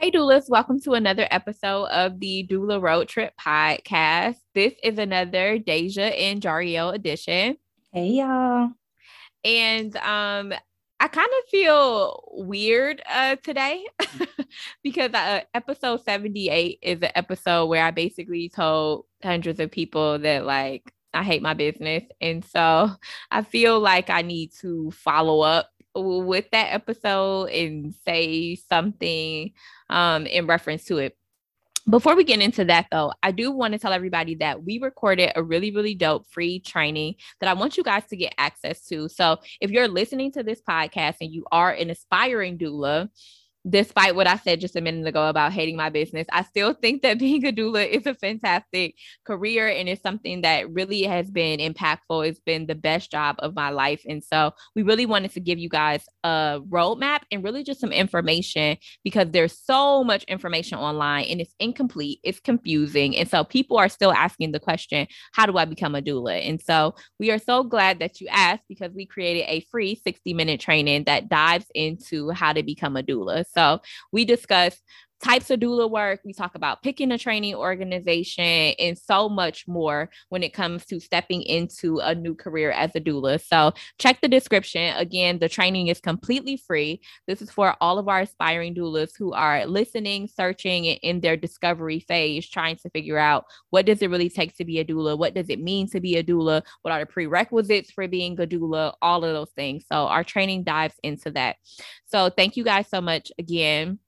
Hey, doulas, welcome to another episode of the Doula Road Trip Podcast. This is another Dasia and Jarriel edition. Hey, y'all. And I kind of feel weird today because episode 78 is an episode where I basically told hundreds of people that, like, I hate my business. And so I feel like I need to follow up with that episode and say something in reference to it. Before we get into that, though, I do want to tell everybody that we recorded a really, really dope free training that I want you guys to get access to. So if you're listening to this podcast and you are an aspiring doula, despite what I said just a minute ago about hating my business, I still think that being a doula is a fantastic career and it's something that really has been impactful. It's been the best job of my life. And so we really wanted to give you guys a roadmap and really just some information because there's so much information online and it's incomplete, it's confusing. And so people are still asking the question, how do I become a doula? And so we are so glad that you asked because we created a free 60-minute training that dives into how to become a doula. So we discuss types of doula work. We talk about picking a training organization and so much more when it comes to stepping into a new career as a doula. So check the description. Again, the training is completely free. This is for all of our aspiring doulas who are listening, searching, and in their discovery phase, trying to figure out what does it really take to be a doula? What does it mean to be a doula? What are the prerequisites for being a doula? All of those things. So our training dives into that. So thank you guys so much again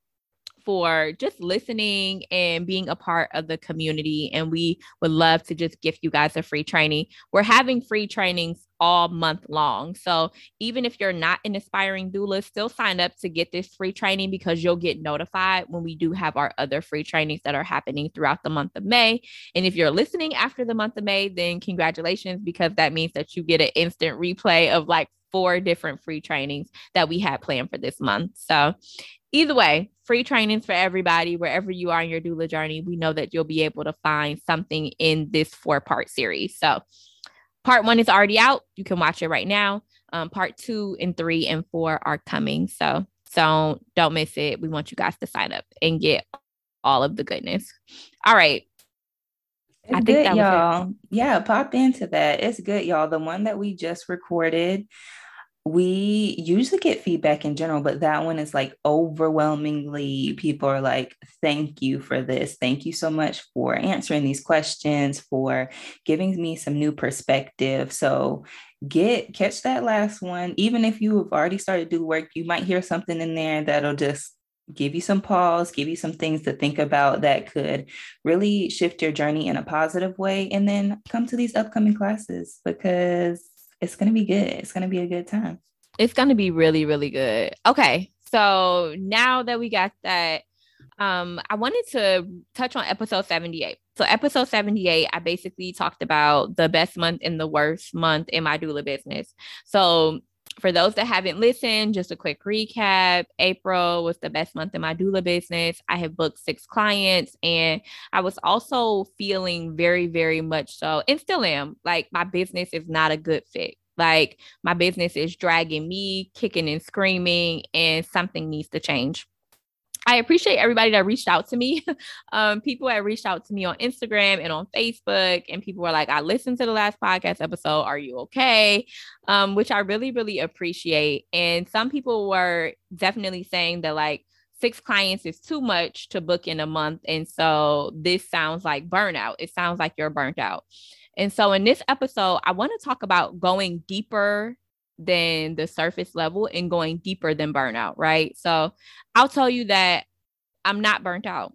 for just listening and being a part of the community. And we would love to just gift you guys a free training. We're having free trainings all month long. So even if you're not an aspiring doula, still sign up to get this free training because you'll get notified when we do have our other free trainings that are happening throughout the month of May. And if you're listening after the month of May, then congratulations, because that means that you get an instant replay of like 4 different free trainings that we had planned for this month. So either way, free trainings for everybody, wherever you are in your doula journey, we know that you'll be able to find something in this 4-part series. So part 1 is already out. You can watch it right now. Part 2 and 3 and 4 are coming. So don't miss it. We want you guys to sign up and get all of the goodness. All right. I think that y'all was it. Yeah, pop into that. It's good, y'all. The one that we just recorded, we usually get feedback in general, but that one is like overwhelmingly people are like, thank you for this. Thank you so much for answering these questions, for giving me some new perspective. So catch that last one. Even if you have already started to do work, you might hear something in there that'll just give you some pause, give you some things to think about that could really shift your journey in a positive way. And then come to these upcoming classes because it's going to be good. It's going to be a good time. It's going to be really, really good. Okay. So now that we got that, I wanted to touch on episode 78. So episode 78, I basically talked about the best month and the worst month in my doula business. So for those that haven't listened, just a quick recap. April was the best month in my doula business. I have booked 6 clients and I was also feeling very, very much so, and still am, like my business is not a good fit. Like my business is dragging me, kicking and screaming, and something needs to change. I appreciate everybody that reached out to me. People that reached out to me on Instagram and on Facebook, and people were like, I listened to the last podcast episode. Are you okay? Which I really, really appreciate. And some people were definitely saying that like 6 clients is too much to book in a month. And so this sounds like burnout. It sounds like you're burnt out. And so in this episode, I want to talk about going deeper than the surface level and going deeper than burnout, right? So I'll tell you that I'm not burnt out.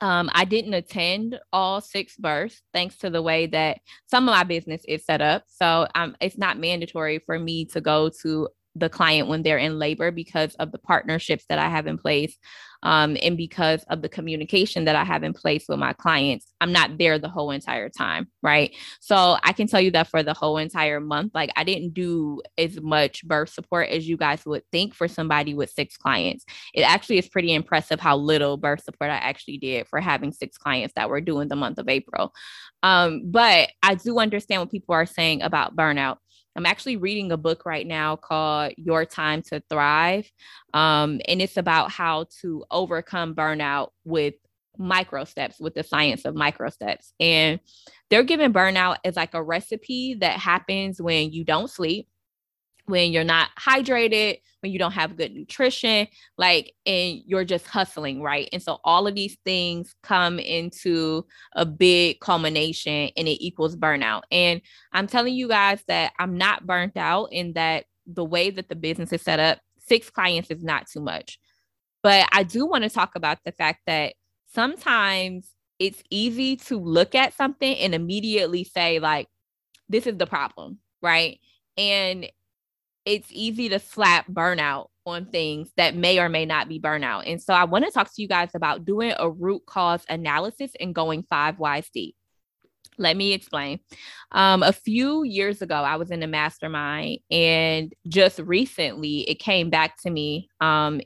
I didn't attend all 6 births thanks to the way that some of my business is set up. So it's not mandatory for me to go to the client when they're in labor because of the partnerships that I have in place and because of the communication that I have in place with my clients. I'm not there the whole entire time, right? So I can tell you that for the whole entire month, like I didn't do as much birth support as you guys would think for somebody with 6 clients. It actually is pretty impressive how little birth support I actually did for having 6 clients that were due in the month of April. But I do understand what people are saying about burnout. I'm actually reading a book right now called Your Time to Thrive. And it's about how to overcome burnout with micro steps, with the science of micro steps. And they're giving burnout as like a recipe that happens when you don't sleep, when you're not hydrated, when you don't have good nutrition, like, and you're just hustling, right? And so all of these things come into a big culmination and it equals burnout. And I'm telling you guys that I'm not burnt out, in that the way that the business is set up, 6 clients is not too much. But I do want to talk about the fact that sometimes it's easy to look at something and immediately say, like, this is the problem, right? And it's easy to slap burnout on things that may or may not be burnout. And so I want to talk to you guys about doing a root cause analysis and going 5 Whys Deep. Let me explain. A few years ago, I was in a mastermind, and just recently it came back to me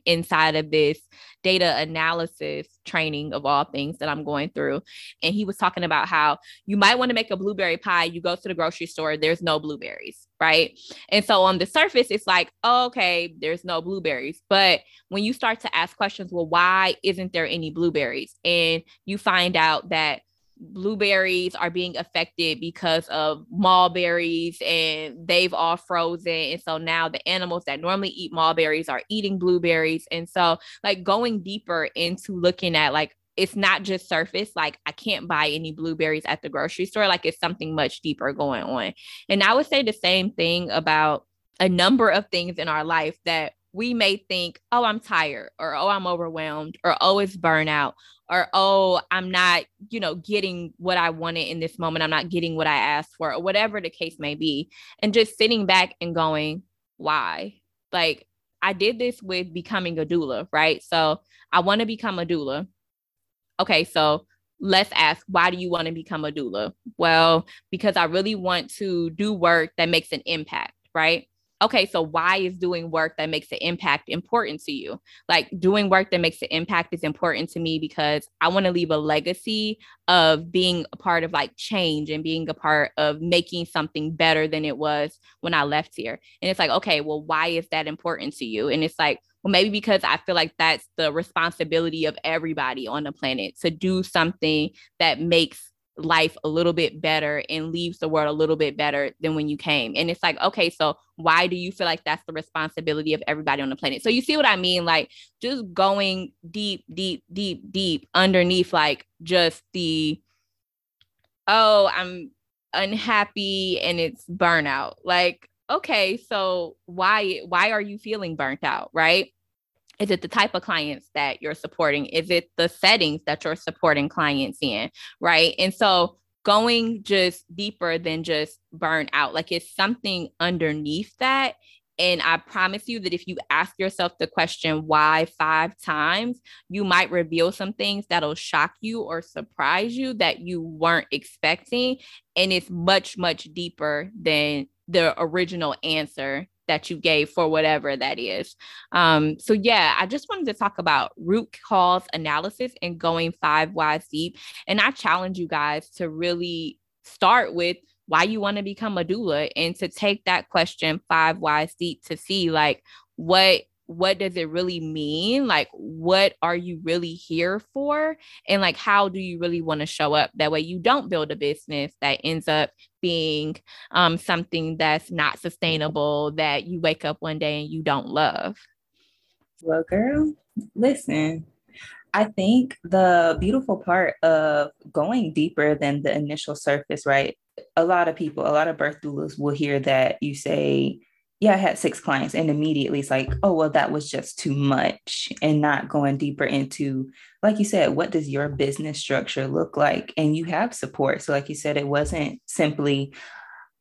inside of this data analysis training of all things that I'm going through. And he was talking about how you might want to make a blueberry pie. You go to the grocery store, there's no blueberries, right? And so on the surface, it's like, oh, okay, there's no blueberries. But when you start to ask questions, well, why isn't there any blueberries? And you find out that blueberries are being affected because of mulberries, and they've all frozen. And so now the animals that normally eat mulberries are eating blueberries. And so, like, going deeper into looking at, like, it's not just surface, like, I can't buy any blueberries at the grocery store. Like, it's something much deeper going on. And I would say the same thing about a number of things in our life that we may think, oh, I'm tired, or, oh, I'm overwhelmed, or, oh, it's burnout, or, oh, I'm not, you know, getting what I wanted in this moment. I'm not getting what I asked for, or whatever the case may be. And just sitting back and going, why? Like, I did this with becoming a doula, right? So I want to become a doula. Okay, so let's ask, why do you want to become a doula? Well, because I really want to do work that makes an impact, right? Okay, so why is doing work that makes an impact important to you? Like, doing work that makes an impact is important to me because I want to leave a legacy of being a part of, like, change, and being a part of making something better than it was when I left here. And it's like, okay, well, why is that important to you? And it's like, well, maybe because I feel like that's the responsibility of everybody on the planet, to do something that makes life a little bit better and leaves the world a little bit better than when you came. And it's like, okay, so why do you feel like that's the responsibility of everybody on the planet? So you see what I mean? Like, just going deep, deep, deep, deep underneath, like, just the, oh, I'm unhappy and it's burnout. Like, okay, so why are you feeling burnt out, right? Is it the type of clients that you're supporting? Is it the settings that you're supporting clients in, right? And so going just deeper than just burn out, like, it's something underneath that. And I promise you that if you ask yourself the question why 5 times, you might reveal some things that'll shock you or surprise you that you weren't expecting. And it's much, much deeper than the original answer that you gave for whatever that is. So yeah, I just wanted to talk about root cause analysis and going 5 Whys Deep. And I challenge you guys to really start with why you want to become a doula, and to take that question 5 Whys Deep to see, like, what does it really mean? Like, what are you really here for? And, like, how do you really want to show up? That way you don't build a business that ends up being something that's not sustainable, that you wake up one day and you don't love. Well, girl, listen, I think the beautiful part of going deeper than the initial surface, right? A lot of people, a lot of birth doulas will hear that you say, yeah, I had 6 clients, and immediately it's like, oh, well, that was just too much, and not going deeper into, like you said, what does your business structure look like? And you have support. So like you said, it wasn't simply,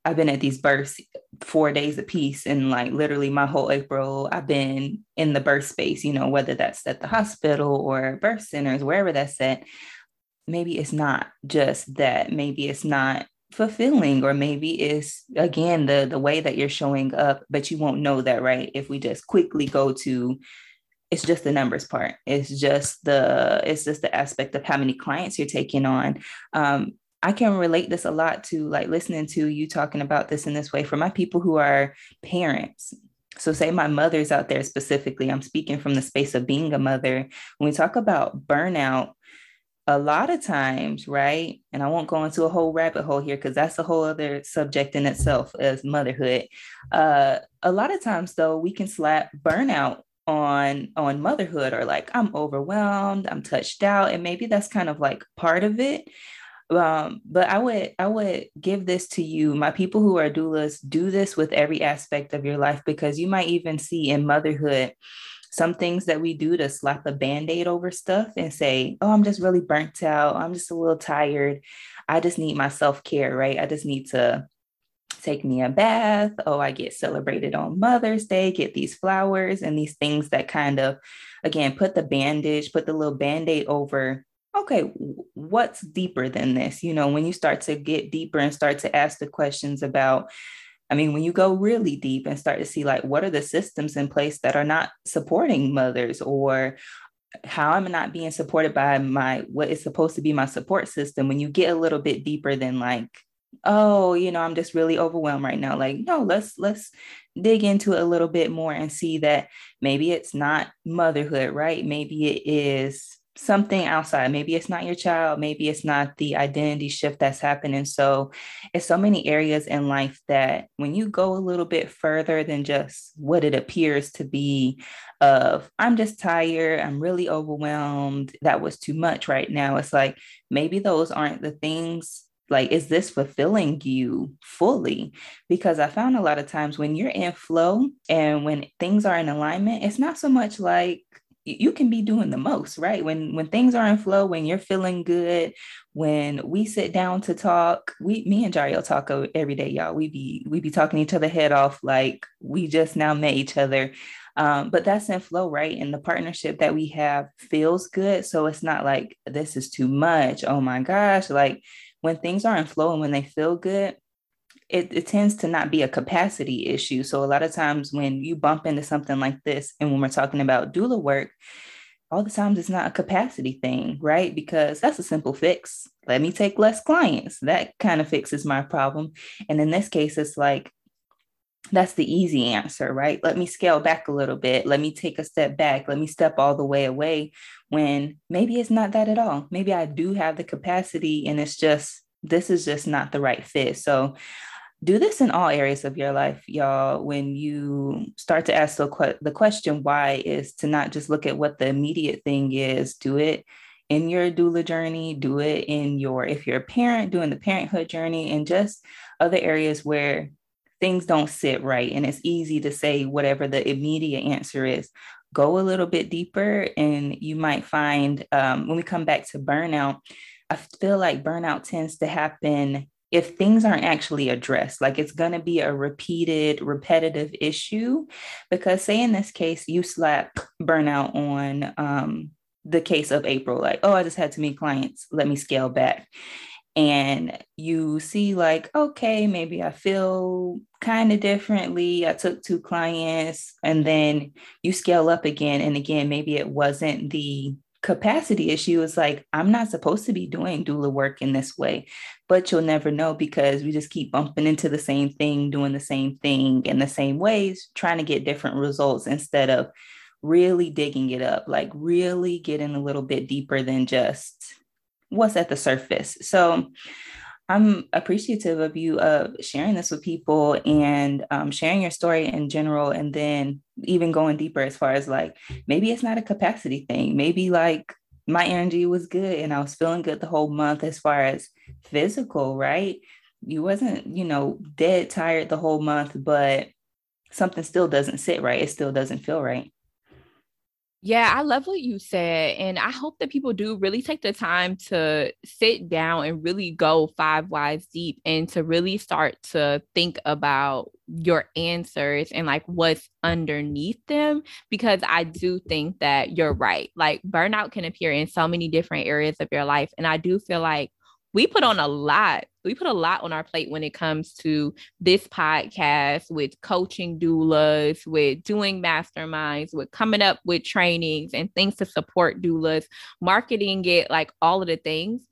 I've been at these births 4 days apiece, and like literally my whole April, I've been in the birth space, you know, whether that's at the hospital or birth centers, wherever that's at. Maybe it's not just that. Maybe it's not fulfilling, or maybe it's, again, the way that you're showing up, but you won't know that, right? If we just quickly go to, it's just the numbers part. It's just the aspect of how many clients you're taking on. I can relate this a lot to, like, listening to you talking about this in this way for my people who are parents. So say my mother's out there specifically, I'm speaking from the space of being a mother. When we talk about burnout, a lot of times, right? And I won't go into a whole rabbit hole here because that's a whole other subject in itself as motherhood. A lot of times though, we can slap burnout on motherhood, or like, I'm overwhelmed, I'm touched out. And maybe that's kind of like part of it. But I would give this to you. My people who are doulas, do this with every aspect of your life, because you might even see in motherhood some things that we do to slap a Band-Aid over stuff and say, oh, I'm just really burnt out. I'm just a little tired. I just need my self-care, right? I just need to take me a bath. Oh, I get celebrated on Mother's Day, get these flowers and these things that kind of, again, put the little Band-Aid over, okay, what's deeper than this? You know, when you start to get deeper and start to ask the questions about, I mean, when you go really deep and start to see, like, what are the systems in place that are not supporting mothers, or how am I not being supported by what is supposed to be my support system? When you get a little bit deeper than, like, oh, you know, I'm just really overwhelmed right now. Like, no, let's dig into it a little bit more and see that maybe it's not motherhood, right? Maybe it is something outside. Maybe it's not your child. Maybe it's not the identity shift that's happening. So it's so many areas in life that when you go a little bit further than just what it appears to be of, I'm just tired, I'm really overwhelmed, that was too much right now. It's like, maybe those aren't the things. Like, is this fulfilling you fully? Because I found a lot of times when you're in flow and when things are in alignment, it's not so much like you can be doing the most, right? When things are in flow, when you're feeling good, when we sit down to talk, me and Jarriel talk every day, y'all. We be talking each other head off, like we just now met each other. But that's in flow, right? And the partnership that we have feels good. So it's not like, this is too much. Oh my gosh. Like, when things are in flow and when they feel good, it tends to not be a capacity issue. So a lot of times when you bump into something like this, and when we're talking about doula work, all the times it's not a capacity thing, right? Because that's a simple fix. Let me take less clients. That kind of fixes my problem. And in this case, it's like, that's the easy answer, right? Let me scale back a little bit. Let me take a step back. Let me step all the way away, when maybe it's not that at all. Maybe I do have the capacity, and it's just, this is just not the right fit. So do this in all areas of your life, y'all. When you start to ask the question why, is to not just look at what the immediate thing is. Do it in your doula journey, do it if you're a parent, doing the parenthood journey, and just other areas where things don't sit right. And it's easy to say whatever the immediate answer is. Go a little bit deeper, and you might find, when we come back to burnout, I feel like burnout tends to happen if things aren't actually addressed. Like, it's going to be a repetitive issue, because, say, in this case, you slap burnout on the case of April, like, oh, I just had too many clients, let me scale back. And you see, like, okay, maybe I feel kind of differently. I took 2 clients, and then you scale up again. And again, maybe it wasn't the capacity issue. Is like, I'm not supposed to be doing doula work in this way, but you'll never know, because we just keep bumping into the same thing, doing the same thing in the same ways, trying to get different results instead of really digging it up, like really getting a little bit deeper than just what's at the surface. So I'm appreciative of you sharing this with people, and sharing your story in general. And then even going deeper as far as, like, maybe it's not a capacity thing. Maybe, like, my energy was good and I was feeling good the whole month as far as physical, right? You wasn't, dead tired the whole month, but something still doesn't sit right. It still doesn't feel right. Yeah, I love what you said. And I hope that people do really take the time to sit down and really go 5 whys deep, and to really start to think about your answers and, like, what's underneath them, because I do think that you're right. Like, burnout can appear in so many different areas of your life. And I do feel like we put on a lot. We put a lot on our plate when it comes to this podcast, with coaching doulas, with doing masterminds, with coming up with trainings and things to support doulas, marketing it, like all of the things.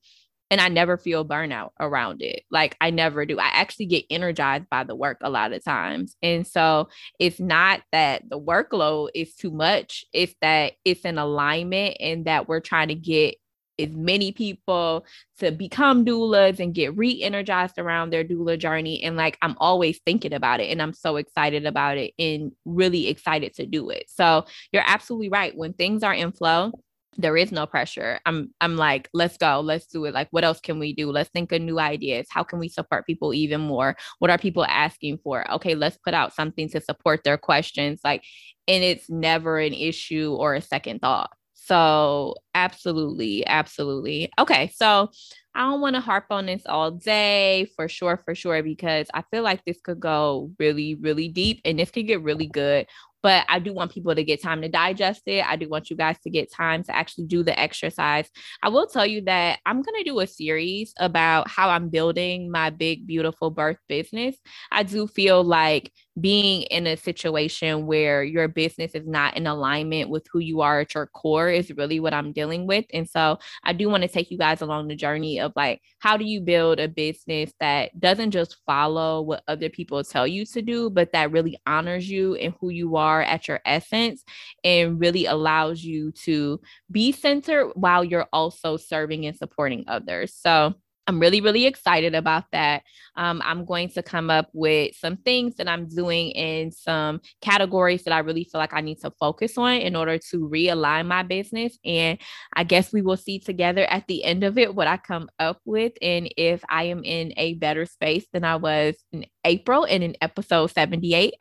And I never feel burnout around it. Like I never do. I actually get energized by the work a lot of times. And so it's not that the workload is too much. It's that it's an alignment and that we're trying to get as many people to become doulas and get re-energized around their doula journey. And like, I'm always thinking about it and I'm so excited about it and really excited to do it. So you're absolutely right. When things are in flow, there is no pressure. I'm like, let's go, let's do it. Like, what else can we do? Let's think of new ideas. How can we support people even more? What are people asking for? Okay, let's put out something to support their questions. Like, and it's never an issue or a second thought. So absolutely, absolutely. Okay. So I don't want to harp on this all day for sure, because I feel like this could go really, really deep and this could get really good, but I do want people to get time to digest it. I do want you guys to get time to actually do the exercise. I will tell you that I'm going to do a series about how I'm building my big, beautiful birth business. I do feel like being in a situation where your business is not in alignment with who you are at your core is really what I'm dealing with. And so I do want to take you guys along the journey of like, how do you build a business that doesn't just follow what other people tell you to do, but that really honors you and who you are at your essence and really allows you to be centered while you're also serving and supporting others. So I'm really, really excited about that. I'm going to come up with some things that I'm doing in some categories that I really feel like I need to focus on in order to realign my business. And I guess we will see together at the end of it what I come up with and if I am in a better space than I was in April and in episode 78.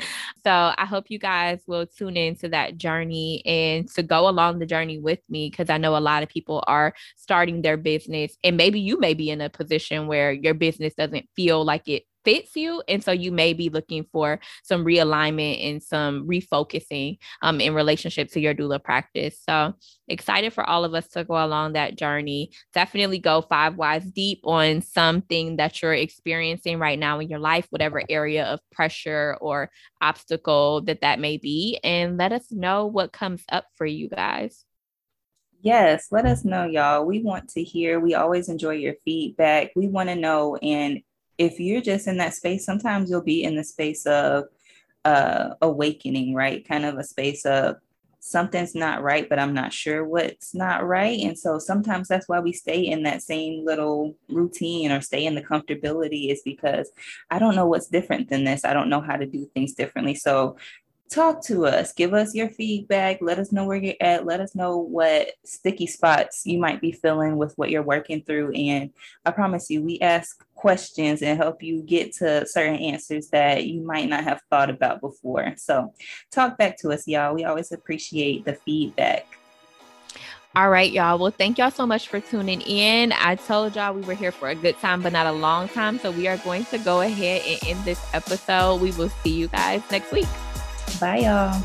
So I hope you guys will tune into that journey and to go along the journey with me, because I know a lot of people are starting their business and maybe you may be in a position where your business doesn't feel like it fits you. And so you may be looking for some realignment and some refocusing in relationship to your doula practice. So excited for all of us to go along that journey. Definitely go 5 Whys deep on something that you're experiencing right now in your life, whatever area of pressure or obstacle that may be. And let us know what comes up for you guys. Yes, let us know, y'all. We want to hear. We always enjoy your feedback. We want to know. And if you're just in that space, sometimes you'll be in the space of awakening, right? Kind of a space of something's not right, but I'm not sure what's not right. And so sometimes that's why we stay in that same little routine or stay in the comfortability, is because I don't know what's different than this. I don't know how to do things differently. So talk to us, give us your feedback, let us know where you're at, let us know what sticky spots you might be feeling with what you're working through. And I promise you, we ask questions and help you get to certain answers that you might not have thought about before. So talk back to us, y'all. We always appreciate the feedback. All right, y'all. Well, thank y'all so much for tuning in. I told y'all we were here for a good time, but not a long time. So we are going to go ahead and end this episode. We will see you guys next week. Bye, y'all.